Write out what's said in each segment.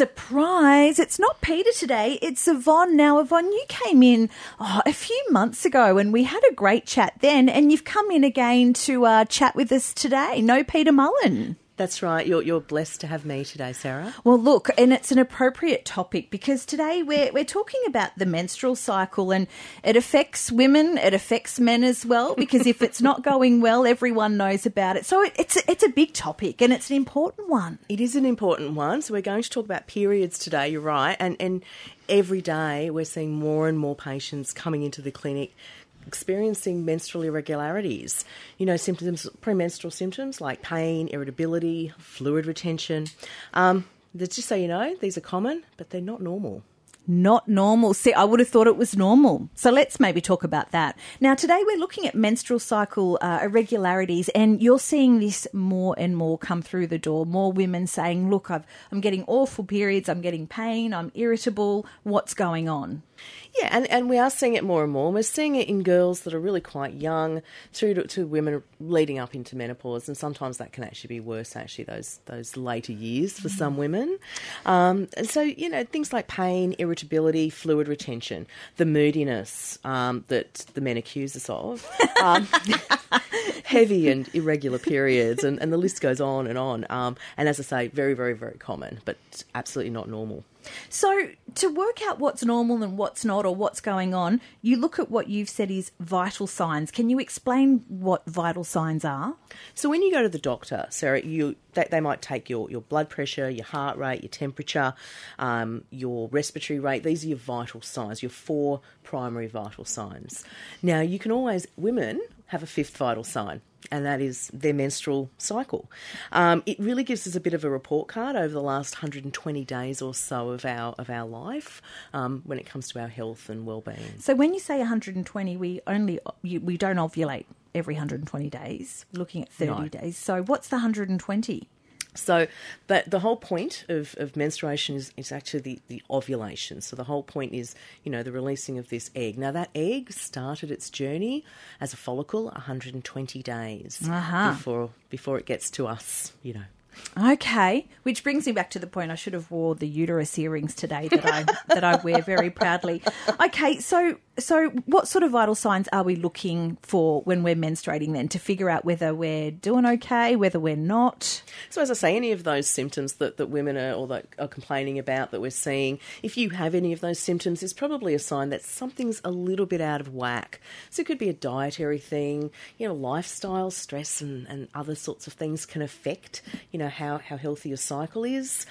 Surprise! It's not Peter today, it's Yvonne. Now, Yvonne, you came in a few months ago and we had a great chat then, and you've come in again to chat with us today. No Peter Mullen. That's right. You're blessed to have me today, Sarah. Well, look, and it's an appropriate topic because today we're talking about the menstrual cycle, and it affects women, it affects men as well, because if it's not going well, everyone knows about it. So it's a big topic and it's an important one. It is an important one. So we're going to talk about periods today, you're right, and every day we're seeing more and more patients coming into the clinic experiencing menstrual irregularities, symptoms, premenstrual symptoms like pain, irritability, fluid retention. Just so you know, these are common, but they're not normal. Not normal. See, I would have thought it was normal. So let's maybe talk about that. Now, today we're looking at menstrual cycle irregularities, and you're seeing this more and more come through the door, more women saying, look, I'm getting awful periods, I'm getting pain, I'm irritable, what's going on? Yeah, and we are seeing it more and more. We're seeing it in girls that are really quite young through to women leading up into menopause, and sometimes that can actually be worse, those later years for some women. And so, things like pain, irritability, fluid retention, the moodiness that the men accuse us of, heavy and irregular periods, and the list goes on. And as I say, very, very, very common, but absolutely not normal. So to work out what's normal and what's not, or what's going on, you look at what you've said is vital signs. Can you explain what vital signs are? So when you go to the doctor, Sarah, they might take your blood pressure, your heart rate, your temperature, your respiratory rate. These are your vital signs, your four primary vital signs. Now, you can always, women have a fifth vital sign, and that is their menstrual cycle. It really gives us a bit of a report card over the last 120 days or so of our life when it comes to our health and well-being. So when you say 120, we don't ovulate every 120 days, looking at 30 days. So what's the 120? So, but the whole point of menstruation is actually the ovulation. So the whole point is, the releasing of this egg. Now, that egg started its journey as a follicle 120 days before it gets to us, Okay, which brings me back to the point I should have wore the uterus earrings today that I wear very proudly. Okay, so what sort of vital signs are we looking for when we're menstruating then to figure out whether we're doing okay, whether we're not? So as I say, any of those symptoms that women are or that are complaining about that we're seeing, if you have any of those symptoms, it's probably a sign that something's a little bit out of whack. So it could be a dietary thing, lifestyle, stress and other sorts of things can affect, how healthy your cycle is.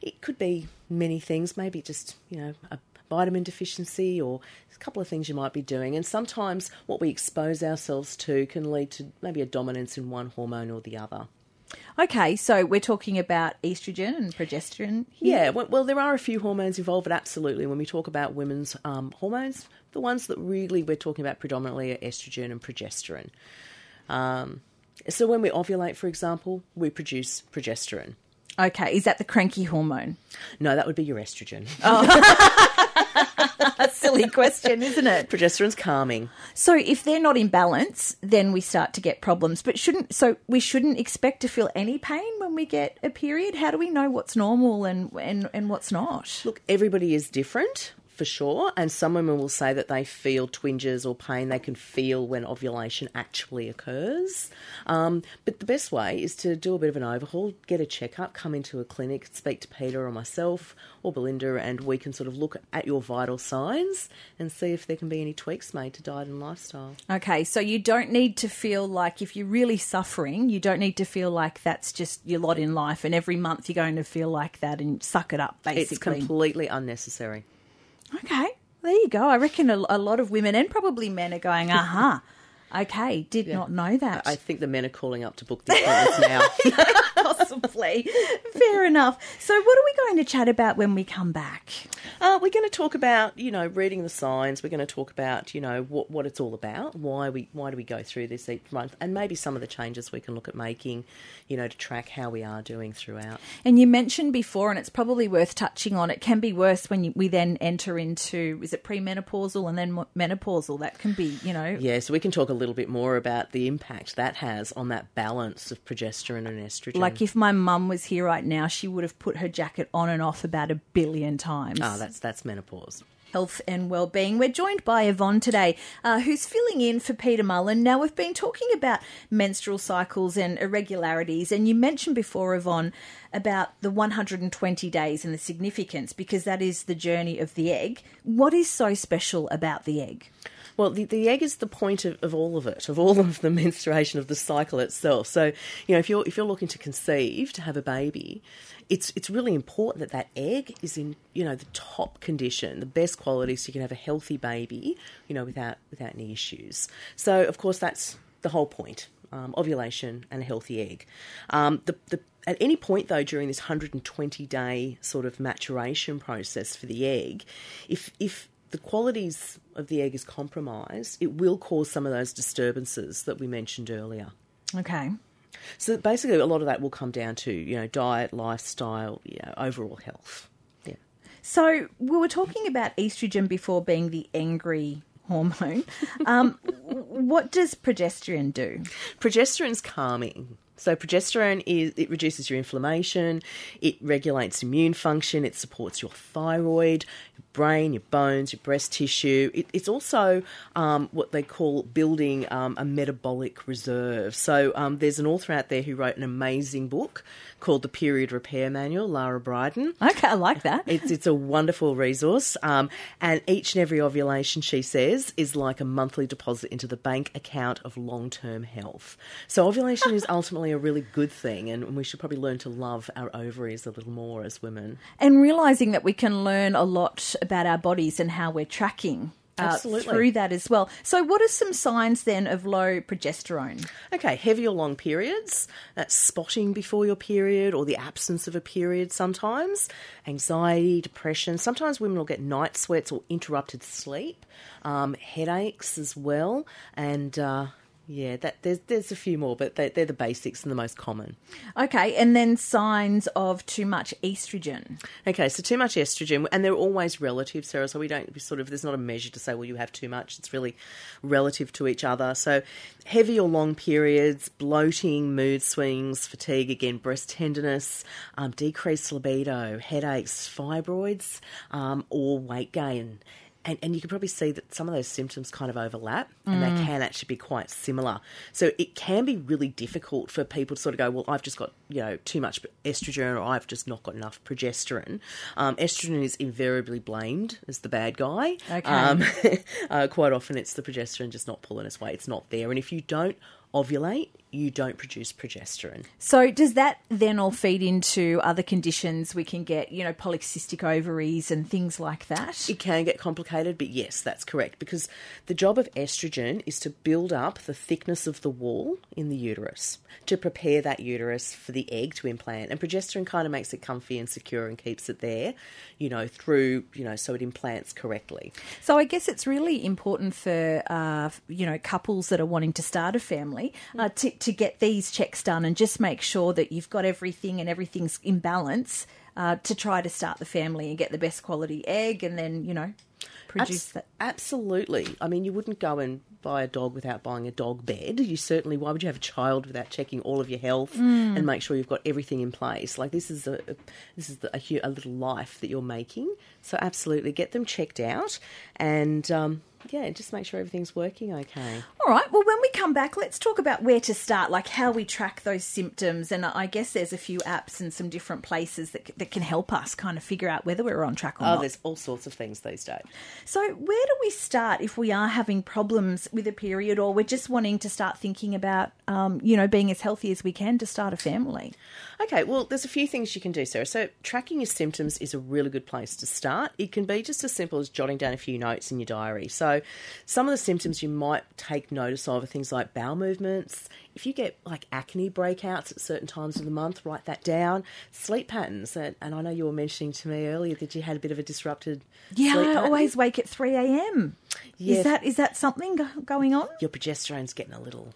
It could be many things, maybe just, a vitamin deficiency or a couple of things you might be doing. And sometimes what we expose ourselves to can lead to maybe a dominance in one hormone or the other. Okay, so we're talking about estrogen and progesterone here? Yeah, well, there are a few hormones involved, but absolutely when we talk about women's hormones, the ones that really we're talking about predominantly are estrogen and progesterone. So when we ovulate, for example, we produce progesterone. Okay, is that the cranky hormone? No, that would be your estrogen. Oh, silly question, isn't it? Progesterone's calming. So if they're not in balance, then we start to get problems. But we shouldn't expect to feel any pain when we get a period? How do we know what's normal and what's not? Look, everybody is different. For sure, and some women will say that they feel twinges or pain they can feel when ovulation actually occurs. But the best way is to do a bit of an overhaul, get a checkup, come into a clinic, speak to Peter or myself or Belinda, and we can sort of look at your vital signs and see if there can be any tweaks made to diet and lifestyle. Okay, so you don't need to feel like if you're really suffering, you don't need to feel like that's just your lot in life and every month you're going to feel like that and suck it up, basically. It's completely unnecessary. Okay, there you go. I reckon a lot of women and probably men are going, aha, okay, did not know that. I think the men are calling up to book this now. Possibly. Fair enough. So what are we going to chat about when we come back? We're going to talk about, reading the signs. We're going to talk about, what it's all about, why do we go through this each month, and maybe some of the changes we can look at making, to track how we are doing throughout. And you mentioned before, and it's probably worth touching on, it can be worse when we then enter into, is it premenopausal and then menopausal? That can be, Yeah, so we can talk a little bit more about the impact that has on that balance of progesterone and estrogen. Like if if my mum was here right now, she would have put her jacket on and off about 1 billion times. Oh, that's menopause. Health and wellbeing. We're joined by Yvonne today, who's filling in for Peter Mullen. Now, we've been talking about menstrual cycles and irregularities, and you mentioned before, Yvonne, about the 120 days and the significance, because that is the journey of the egg. What is so special about the egg? Well, the egg is the point of all of it, of all of the menstruation, of the cycle itself. So, you know, if you're looking to conceive, to have a baby, it's really important that that egg is in, you know, the top condition, the best quality, so you can have a healthy baby, you know, without any issues. So, of course, that's the whole point, ovulation and a healthy egg. At any point, though, during this 120-day sort of maturation process for the egg, if the qualities of the egg is compromised, it will cause some of those disturbances that we mentioned earlier. Okay. So basically a lot of that will come down to, you know, diet, lifestyle, you know, overall health. Yeah. So we were talking about estrogen before being the angry hormone. What does progesterone do? Progesterone's calming. So progesterone it reduces your inflammation, it regulates immune function, it supports your thyroid, your brain, your bones, your breast tissue. It's also what they call building a metabolic reserve. So there's an author out there who wrote an amazing book called The Period Repair Manual, Lara Bryden. Okay, I like that. It's a wonderful resource. And each and every ovulation, she says, is like a monthly deposit into the bank account of long-term health. So ovulation is ultimately a really good thing, and we should probably learn to love our ovaries a little more as women. And realising that we can learn a lot about our bodies and how we're tracking through that as well. So what are some signs then of low progesterone? Okay, heavy or long periods, that's spotting before your period or the absence of a period sometimes, anxiety, depression. Sometimes women will get night sweats or interrupted sleep, headaches as well, and... yeah, there's a few more, but they're the basics and the most common. Okay, and then signs of too much estrogen. Okay, so too much estrogen, and they're always relative, Sarah, so there's not a measure to say, well, you have too much. It's really relative to each other. So heavy or long periods, bloating, mood swings, fatigue, again, breast tenderness, decreased libido, headaches, fibroids, or weight gain. And you can probably see that some of those symptoms kind of overlap and they can actually be quite similar. So it can be really difficult for people to sort of go, well, I've just got, you know, too much estrogen, or I've just not got enough progesterone. Estrogen is invariably blamed as the bad guy. Okay. Quite often it's the progesterone just not pulling its weight. It's not there. And if you don't ovulate, you don't produce progesterone. So does that then all feed into other conditions? We can get, you know, polycystic ovaries and things like that? It can get complicated, but yes, that's correct, because the job of estrogen is to build up the thickness of the wall in the uterus to prepare that uterus for the egg to implant. And progesterone kind of makes it comfy and secure and keeps it there, you know, through, you know, so it implants correctly. So I guess it's really important for, you know, couples that are wanting to start a family to get these checks done and just make sure that you've got everything and everything's in balance to try to start the family and get the best quality egg and then, you know, produce that. Absolutely. I mean, you wouldn't go and buy a dog without buying a dog bed. You certainly, why would you have a child without checking all of your health and make sure you've got everything in place? Like this is a little life that you're making. So absolutely get them checked out and, yeah, just make sure everything's working okay. All right. Well, when we come back, let's talk about where to start, like how we track those symptoms. And I guess there's a few apps and some different places that can help us kind of figure out whether we're on track or not. Oh, there's all sorts of things these days. So where do we start if we are having problems with a period or we're just wanting to start thinking about, you know, being as healthy as we can to start a family? Okay. Well, there's a few things you can do, Sarah. So tracking your symptoms is a really good place to start. It can be just as simple as jotting down a few notes in your diary. So some of the symptoms you might take notice of are things like bowel movements. If you get like acne breakouts at certain times of the month, write that down. Sleep patterns. And I know you were mentioning to me earlier that you had a bit of a disrupted sleep pattern. Yeah, I always wake at 3 a.m. Yeah. Is that something going on? Your progesterone's getting a little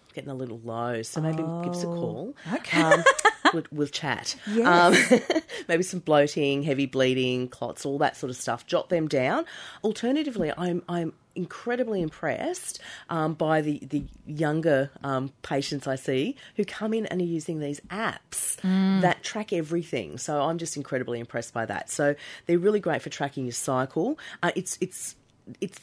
low, so maybe give us a call. Okay. we'll chat. Yes. Maybe some bloating, heavy bleeding, clots, all that sort of stuff. Jot them down. Alternatively, I'm incredibly impressed by the younger patients I see who come in and are using these apps that track everything. So I'm just incredibly impressed by that. So they're really great for tracking your cycle. It's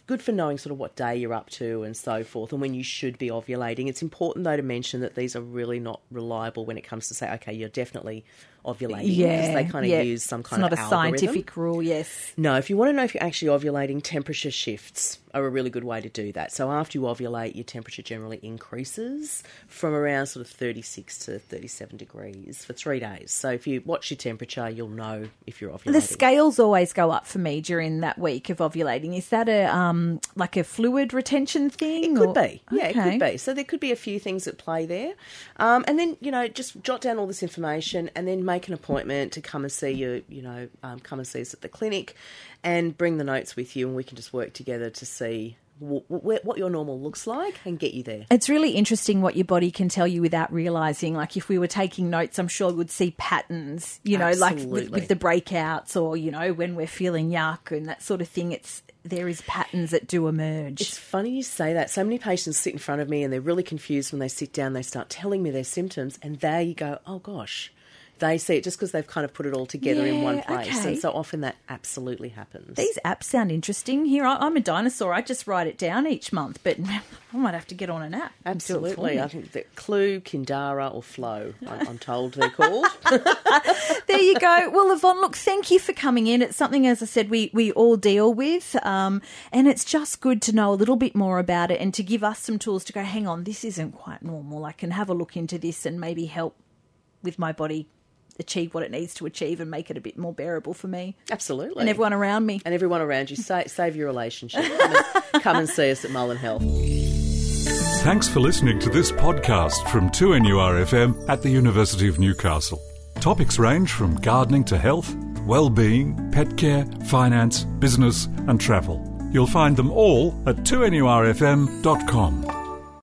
good for knowing sort of what day you're up to and so forth and when you should be ovulating. It's important, though, to mention that these are really not reliable when it comes to say, okay, you're definitely ovulating. Yeah. Because they kind of use some kind of algorithm. It's not a scientific rule, yes. No, if you want to know if you're actually ovulating, temperature shifts are a really good way to do that. So after you ovulate, your temperature generally increases from around sort of 36 to 37 degrees for 3 days. So if you watch your temperature, you'll know if you're ovulating. The scales always go up for me during that week of ovulating. Is that like a fluid retention thing? It could be. Yeah, okay. It could be. So there could be a few things at play there. And then, you know, just jot down all this information and then make an appointment to come and see you, come and see us at the clinic and bring the notes with you and we can just work together to see what your normal looks like and get you there. It's really interesting what your body can tell you without realising. Like if we were taking notes, I'm sure we'd see patterns, Absolutely. Like with the breakouts or, when we're feeling yuck and that sort of thing. There is patterns that do emerge. It's funny you say that. So many patients sit in front of me and they're really confused when they sit down. They start telling me their symptoms and there you go, oh gosh. They see it just because they've kind of put it all together in one place. Okay. And so often that absolutely happens. These apps sound interesting. Here, I'm a dinosaur. I just write it down each month, but I might have to get on an app. Absolutely. I think that Clue, Kindara or Flow, I'm told they're called. There you go. Well, Yvonne, look, thank you for coming in. It's something, as I said, we all deal with, and it's just good to know a little bit more about it and to give us some tools to go, hang on, this isn't quite normal. I can have a look into this and maybe help with my body achieve what it needs to achieve and make it a bit more bearable for me. Absolutely. And everyone around me. And everyone around you. Save your relationship. Come and see us at Mullen Health. Thanks for listening to this podcast from 2NURFM at the University of Newcastle. Topics range from gardening to health, well-being, pet care, finance, business and travel. You'll find them all at 2NURFM.com.